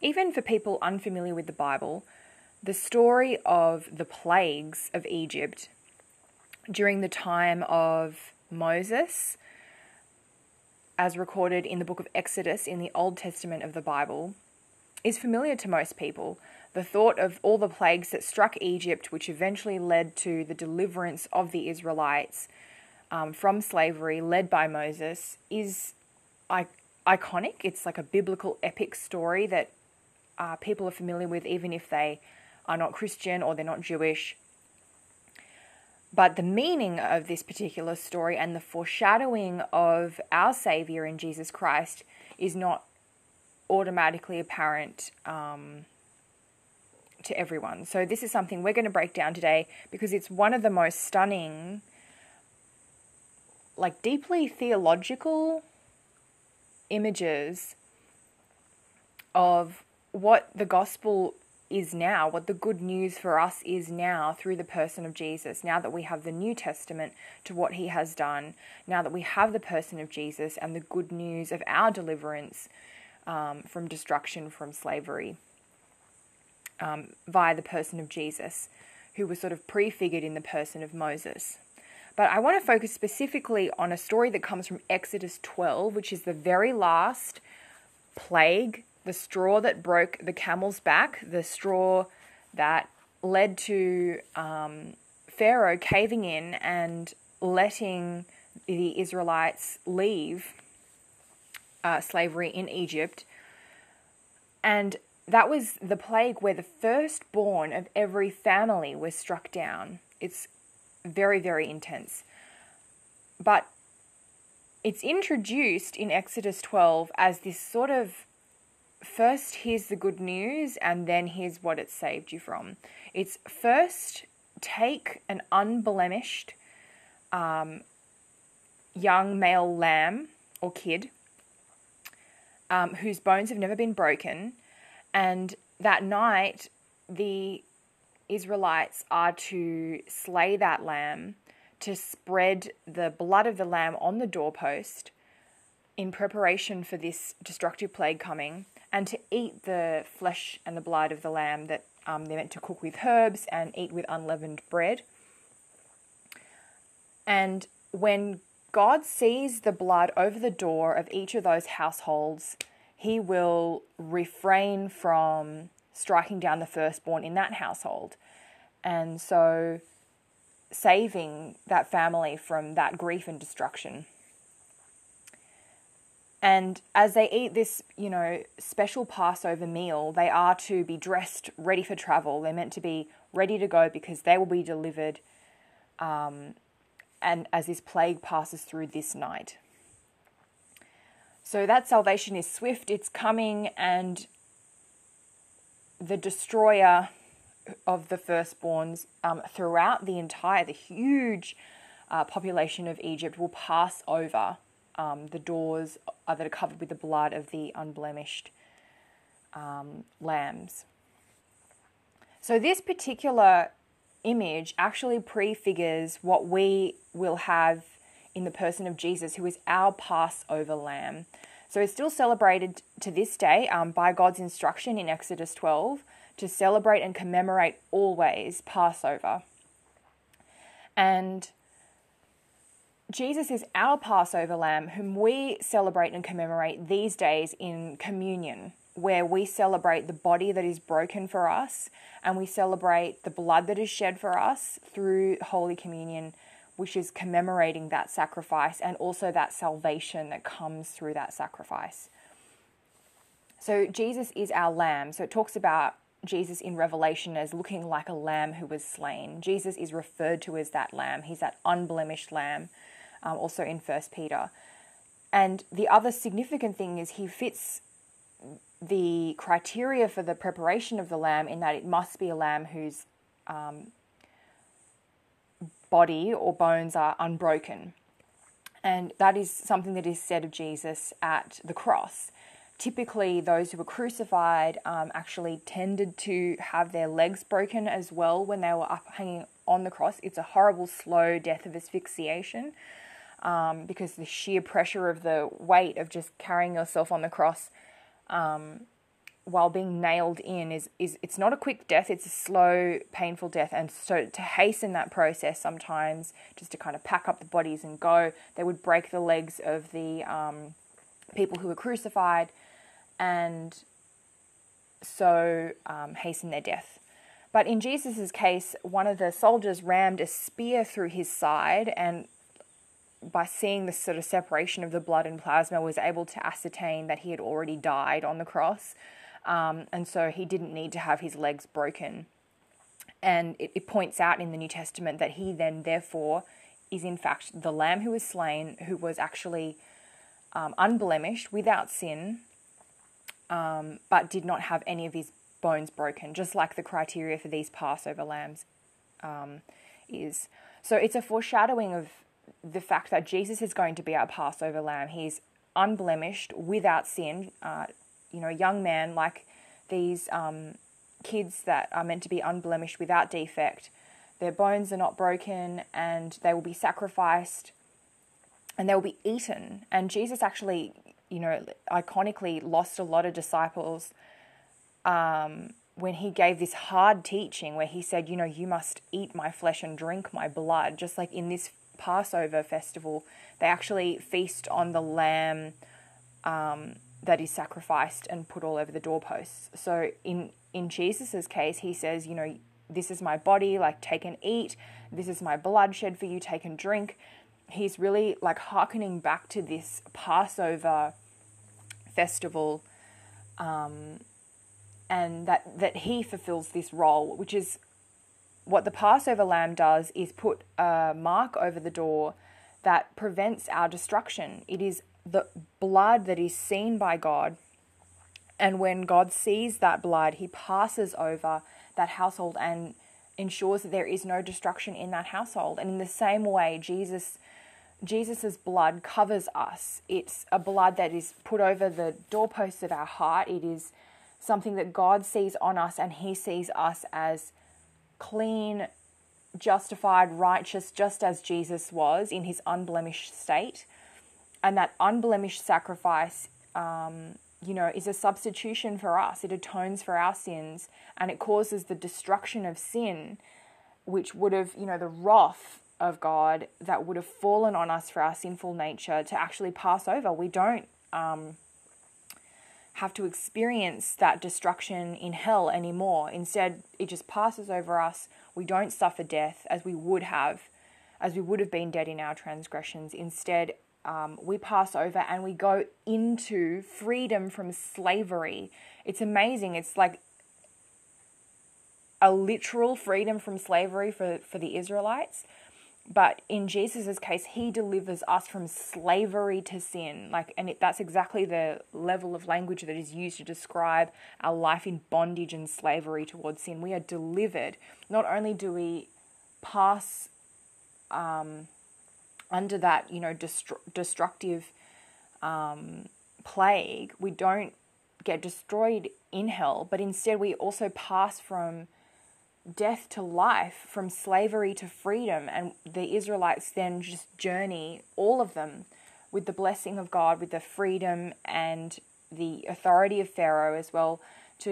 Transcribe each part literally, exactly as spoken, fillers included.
Even for people unfamiliar with the Bible, the story of the plagues of Egypt during the time of Moses, as recorded in the book of Exodus in the Old Testament of the Bible, is familiar to most people. The thought of all the plagues that struck Egypt, which eventually led to the deliverance of the Israelites um, from slavery, led by Moses, is I- iconic. It's like a biblical epic story that uh, people are familiar with, even if they are not Christian or they're not Jewish. But the meaning of this particular story and the foreshadowing of our Saviour in Jesus Christ is not automatically apparent um, to everyone. So this is something we're going to break down today, because it's one of the most stunning, like deeply theological images of what the gospel is now, what the good news for us is now through the person of Jesus, now that we have the New Testament to what he has done, now that we have the person of Jesus and the good news of our deliverance um, from destruction, from slavery, um, via the person of Jesus, who was sort of prefigured in the person of Moses. But I want to focus specifically on a story that comes from Exodus twelve, which is the very last plague, the straw that broke the camel's back, the straw that led to um, Pharaoh caving in and letting the Israelites leave uh, slavery in Egypt. And that was the plague where the firstborn of every family was struck down. It's very, very intense. But it's introduced in Exodus twelve as this sort of first, here's the good news, and then here's what it saved you from. It's first, take an unblemished um, young male lamb or kid um, whose bones have never been broken, and that night the Israelites are to slay that lamb, to spread the blood of the lamb on the doorpost in preparation for this destructive plague coming, and to eat the flesh and the blood of the lamb that um, they're meant to cook with herbs and eat with unleavened bread. And when God sees the blood over the door of each of those households, he will refrain from striking down the firstborn in that household, and so saving that family from that grief and destruction. And as they eat this, you know, special Passover meal, they are to be dressed, ready for travel. They're meant to be ready to go, because they will be delivered um, and as this plague passes through this night. So that salvation is swift, it's coming, and the destroyer of the firstborns um, throughout the entire, the huge uh, population of Egypt will pass over Um, the doors are, that are covered with the blood of the unblemished um, lambs. So this particular image actually prefigures what we will have in the person of Jesus, who is our Passover lamb. So it's still celebrated to this day um, by God's instruction in Exodus twelve to celebrate and commemorate always Passover. And Jesus is our Passover lamb, whom we celebrate and commemorate these days in communion, where we celebrate the body that is broken for us, and we celebrate the blood that is shed for us through Holy Communion, which is commemorating that sacrifice and also that salvation that comes through that sacrifice. So Jesus is our lamb. So it talks about Jesus in Revelation as looking like a lamb who was slain. Jesus is referred to as that lamb. He's that unblemished lamb. Um, also in First Peter. And the other significant thing is he fits the criteria for the preparation of the lamb, in that it must be a lamb whose um, body or bones are unbroken. And that is something that is said of Jesus at the cross. Typically, those who were crucified um, actually tended to have their legs broken as well when they were up hanging on the cross. It's a horrible, slow death of asphyxiation. Um, because the sheer pressure of the weight of just carrying yourself on the cross um, while being nailed in is, is it's not a quick death, it's a slow, painful death. And so to hasten that process sometimes, just to kind of pack up the bodies and go, they would break the legs of the um, people who were crucified and so um, hasten their death. But in Jesus's case, one of the soldiers rammed a spear through his side, and by seeing the sort of separation of the blood and plasma, was able to ascertain that he had already died on the cross. Um, and so he didn't need to have his legs broken. And it, it points out in the New Testament that he then therefore is in fact the lamb who was slain, who was actually um, unblemished, without sin, um, but did not have any of his bones broken, just like the criteria for these Passover lambs um, is. So it's a foreshadowing of the fact that Jesus is going to be our Passover lamb. He's unblemished, without sin. Uh, you know, a young man like these um, kids that are meant to be unblemished, without defect. Their bones are not broken, and they will be sacrificed and they will be eaten. And Jesus actually, you know, iconically lost a lot of disciples Um, when he gave this hard teaching where he said, you know, you must eat my flesh and drink my blood. Just like in this Passover festival, they actually feast on the lamb um, that is sacrificed and put all over the doorposts. So in, in Jesus's case, he says, you know, this is my body, like take and eat. This is my blood shed for you, take and drink. He's really like hearkening back to this Passover festival, um, and that, that he fulfills this role, which is what the Passover lamb does, is put a mark over the door that prevents our destruction. It is the blood that is seen by God, and when God sees that blood, he passes over that household and ensures that there is no destruction in that household. And in the same way, Jesus Jesus's blood covers us. It's a blood that is put over the doorposts of our heart. It is something that God sees on us, and he sees us as clean, justified, righteous, just as Jesus was in his unblemished state. And that unblemished sacrifice, um, you know, is a substitution for us. It atones for our sins, and it causes the destruction of sin, which would have, you know, the wrath of God that would have fallen on us for our sinful nature to actually pass over. We don't Um, have to experience that destruction in hell anymore. Instead, it just passes over us. We don't suffer death as we would have, as we would have been dead in our transgressions. Instead, um, we pass over and we go into freedom from slavery. It's amazing. It's like a literal freedom from slavery for, for the Israelites. But in Jesus's case, he delivers us from slavery to sin. Like, and it, that's exactly the level of language that is used to describe our life in bondage and slavery towards sin. We are delivered. Not only do we pass um, under that, you know, destru- destructive um, plague, we don't get destroyed in hell, but instead we also pass from death to life, from slavery to freedom. And the Israelites then just journey, all of them, with the blessing of God, with the freedom and the authority of Pharaoh as well, to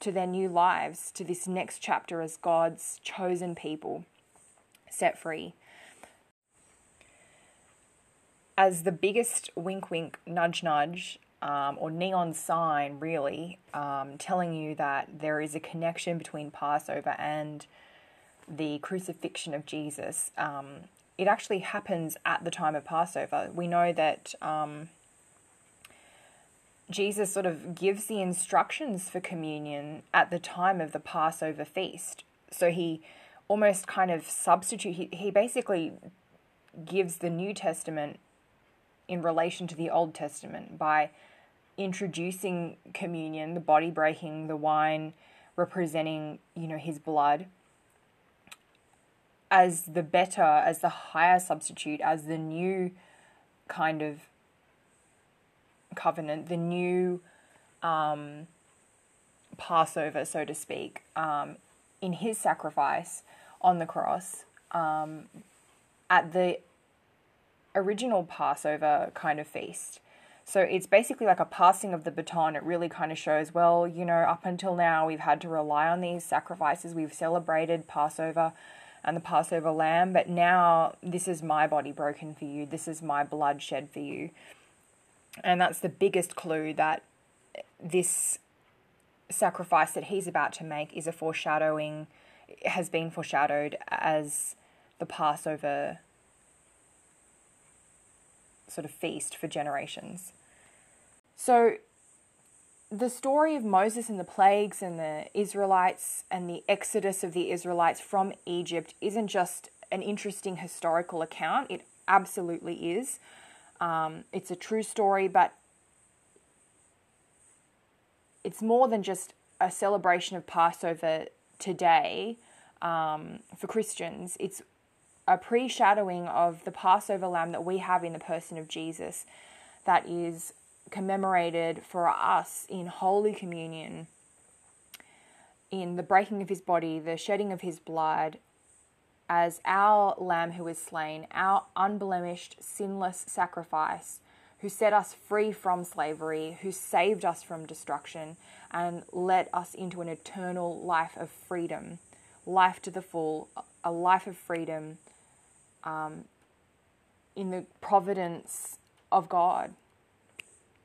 to their new lives, to this next chapter as God's chosen people, set free. As the biggest wink wink, nudge nudge, Um, or neon sign really, um, telling you that there is a connection between Passover and the crucifixion of Jesus. Um, it actually happens at the time of Passover. We know that um, Jesus sort of gives the instructions for communion at the time of the Passover feast. So he almost kind of substitute, he, he basically gives the New Testament in relation to the Old Testament by introducing communion, the body breaking, the wine representing, you know, his blood, as the better, as the higher substitute, as the new kind of covenant, the new um, Passover, so to speak, um, in his sacrifice on the cross. Um, at the original Passover kind of feast, So it's basically like a passing of the baton. It really kind of shows, well, you know, up until now we've had to rely on these sacrifices. We've celebrated Passover and the Passover lamb, but now this is my body broken for you. This is my blood shed for you. And that's the biggest clue that this sacrifice that he's about to make is a foreshadowing, has been foreshadowed as the Passover sort of feast for generations. So the story of Moses and the plagues and the Israelites and the exodus of the Israelites from Egypt isn't just an interesting historical account. It absolutely is. Um, it's a true story, but it's more than just a celebration of Passover today um, for Christians. It's a pre-shadowing of the Passover lamb that we have in the person of Jesus, that is commemorated for us in Holy Communion, in the breaking of his body, the shedding of his blood, as our lamb who was slain, our unblemished, sinless sacrifice, who set us free from slavery, who saved us from destruction, and led us into an eternal life of freedom, life to the full, a life of freedom, Um, in the providence of God,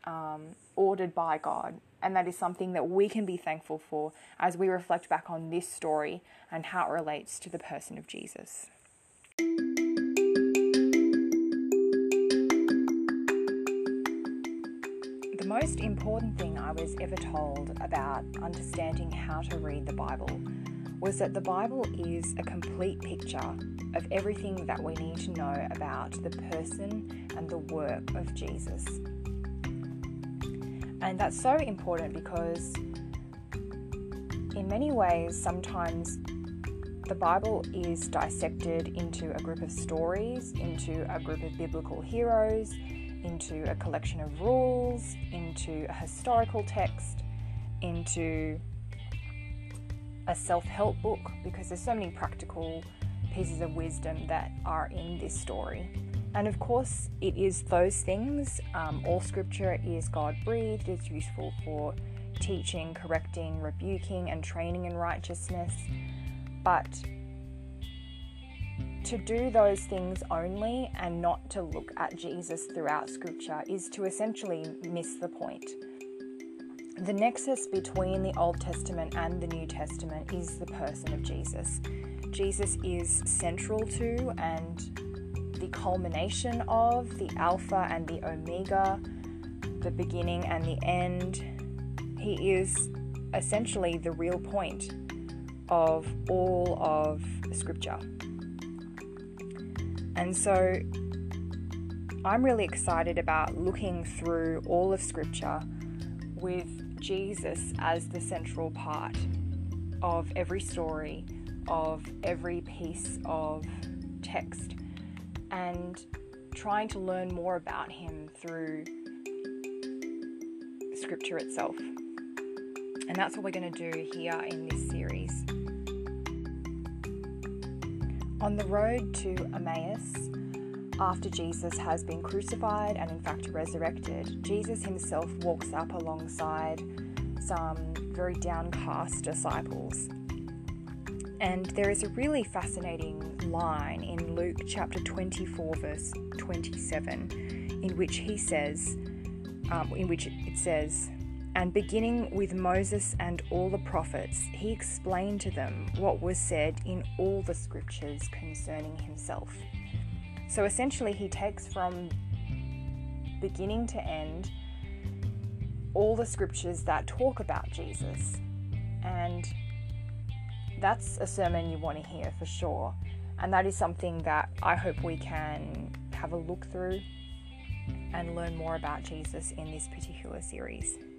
um, ordered by God. And that is something that we can be thankful for as we reflect back on this story and how it relates to the person of Jesus. The most important thing I was ever told about understanding how to read the Bible was that the Bible is a complete picture of everything that we need to know about the person and the work of Jesus. And that's so important because in many ways, sometimes the Bible is dissected into a group of stories, into a group of biblical heroes, into a collection of rules, into a historical text, into a self-help book, because there's so many practical pieces of wisdom that are in this story. And of course it is those things. Um, all scripture is God-breathed. It's useful for teaching, correcting, rebuking and training in righteousness. But to do those things only and not to look at Jesus throughout scripture is to essentially miss the point. The nexus between the Old Testament and the New Testament is the person of Jesus. Jesus is central to and the culmination of, the Alpha and the Omega, the beginning and the end. He is essentially the real point of all of Scripture. And so I'm really excited about looking through all of Scripture with Jesus as the central part of every story, of every piece of text, and trying to learn more about him through scripture itself. And that's what we're going to do here in this series. On the road to Emmaus, after Jesus has been crucified and in fact resurrected, Jesus himself walks up alongside some very downcast disciples. And there is a really fascinating line in Luke chapter twenty-four verse twenty-seven in which he says, um, in which it says, "And beginning with Moses and all the prophets, he explained to them what was said in all the scriptures concerning himself." So essentially he takes from beginning to end all the scriptures that talk about Jesus. And that's a sermon you want to hear for sure. And that is something that I hope we can have a look through and learn more about Jesus in this particular series.